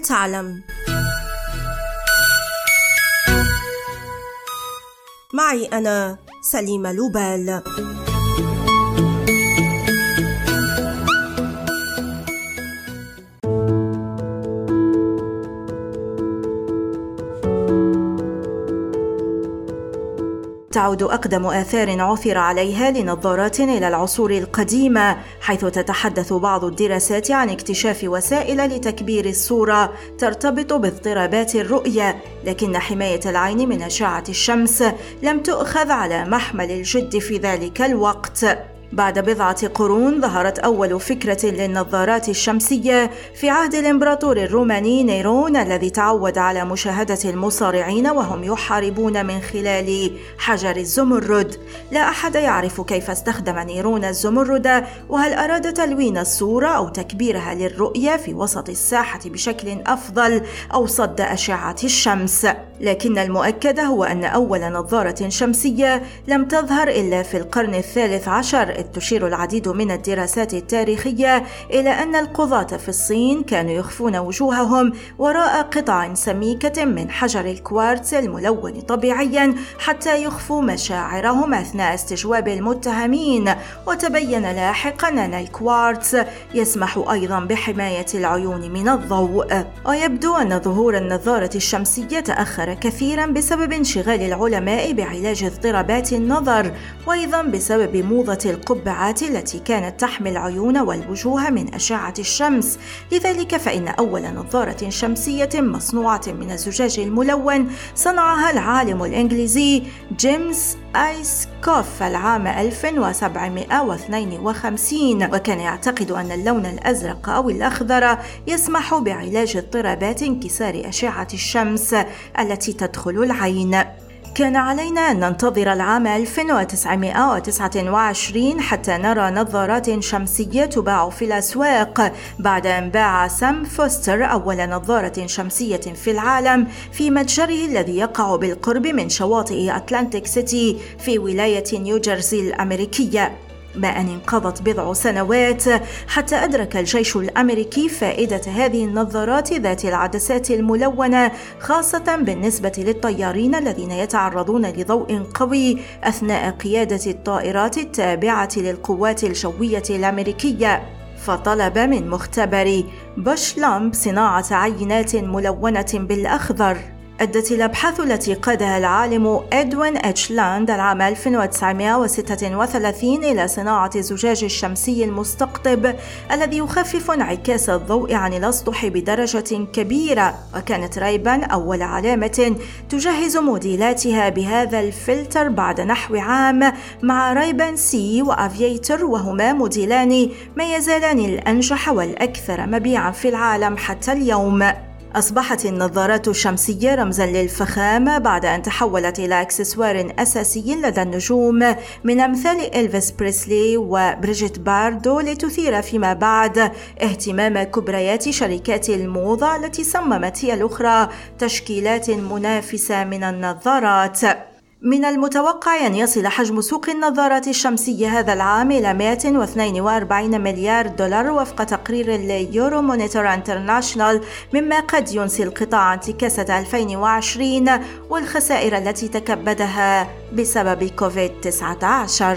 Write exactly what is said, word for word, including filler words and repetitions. هل تعلم؟ معي أنا سليمة لبال. تعود أقدم آثار عثر عليها لنظارات إلى العصور القديمة، حيث تتحدث بعض الدراسات عن اكتشاف وسائل لتكبير الصورة ترتبط باضطرابات الرؤية، لكن حماية العين من أشعة الشمس لم تؤخذ على محمل الجد في ذلك الوقت. بعد بضعة قرون ظهرت أول فكرة للنظارات الشمسية في عهد الإمبراطور الروماني نيرون، الذي تعود على مشاهدة المصارعين وهم يحاربون من خلال حجر الزمرد. لا أحد يعرف كيف استخدم نيرون الزمرد، وهل أراد تلوين الصورة أو تكبيرها للرؤية في وسط الساحة بشكل أفضل أو صد أشعة الشمس، لكن المؤكد هو أن أول نظارة شمسية لم تظهر إلا في القرن الثالث عشر، إذ تشير العديد من الدراسات التاريخية إلى أن القضاة في الصين كانوا يخفون وجوههم وراء قطع سميكة من حجر الكوارتز الملون طبيعياً حتى يخفوا مشاعرهم أثناء استجواب المتهمين، وتبين لاحقاً أن الكوارتز يسمح أيضاً بحماية العيون من الضوء. ويبدو أن ظهور النظارة الشمسية تأخر كثيرا بسبب انشغال العلماء بعلاج اضطرابات النظر، وايضا بسبب موضة القبعات التي كانت تحمي العيون والوجوه من أشعة الشمس. لذلك فإن أول نظارة شمسية مصنوعة من الزجاج الملون صنعها العالم الإنجليزي جيمس آيس كوف العام ألف وسبعمائة واثنين وخمسين، وكان يعتقد أن اللون الأزرق أو الأخضر يسمح بعلاج اضطرابات انكسار أشعة الشمس التي تدخل العين. كان علينا أن ننتظر العام ألف وتسعمائة وتسعة وعشرين حتى نرى نظارات شمسية تباع في الأسواق، بعد أن باع سام فوستر أول نظارة شمسية في العالم في متجره الذي يقع بالقرب من شواطئ أتلانتيك سيتي في ولاية نيوجيرسي الأمريكية، ما أن انقضت بضع سنوات حتى أدرك الجيش الأمريكي فائدة هذه النظارات ذات العدسات الملونة، خاصة بالنسبة للطيارين الذين يتعرضون لضوء قوي أثناء قيادة الطائرات التابعة للقوات الجوية الأمريكية. فطلب من مختبر بوش لامب صناعة عينات ملونة بالأخضر. أدت الأبحاث التي قادها العالم أدوين أتش لاند العام ألف وتسعمائة وستة وثلاثين إلى صناعة الزجاج الشمسي المستقطب الذي يخفف انعكاس الضوء عن الأسطح بدرجة كبيرة، وكانت رايبان أول علامة تجهز موديلاتها بهذا الفلتر بعد نحو عام، مع رايبان سي وأفييتر، وهما موديلان ما يزالان الأنجح والأكثر مبيعا في العالم حتى اليوم. أصبحت النظارات الشمسية رمزاً للفخامة بعد أن تحولت إلى إكسسوار أساسي لدى النجوم من أمثال الفيس بريسلي وبريجيت باردو، لتثير فيما بعد اهتمام كبريات شركات الموضة التي صممت هي الأخرى تشكيلات منافسة من النظارات. من المتوقع أن يصل حجم سوق النظارات الشمسية هذا العام إلى مائة واثنين وأربعين مليار دولار وفق تقرير اليورو مونيتر انترناشنال، مما قد ينسي القطاع عن انتكاسة ألفين وعشرين والخسائر التي تكبدها بسبب كوفيد تسعة عشر.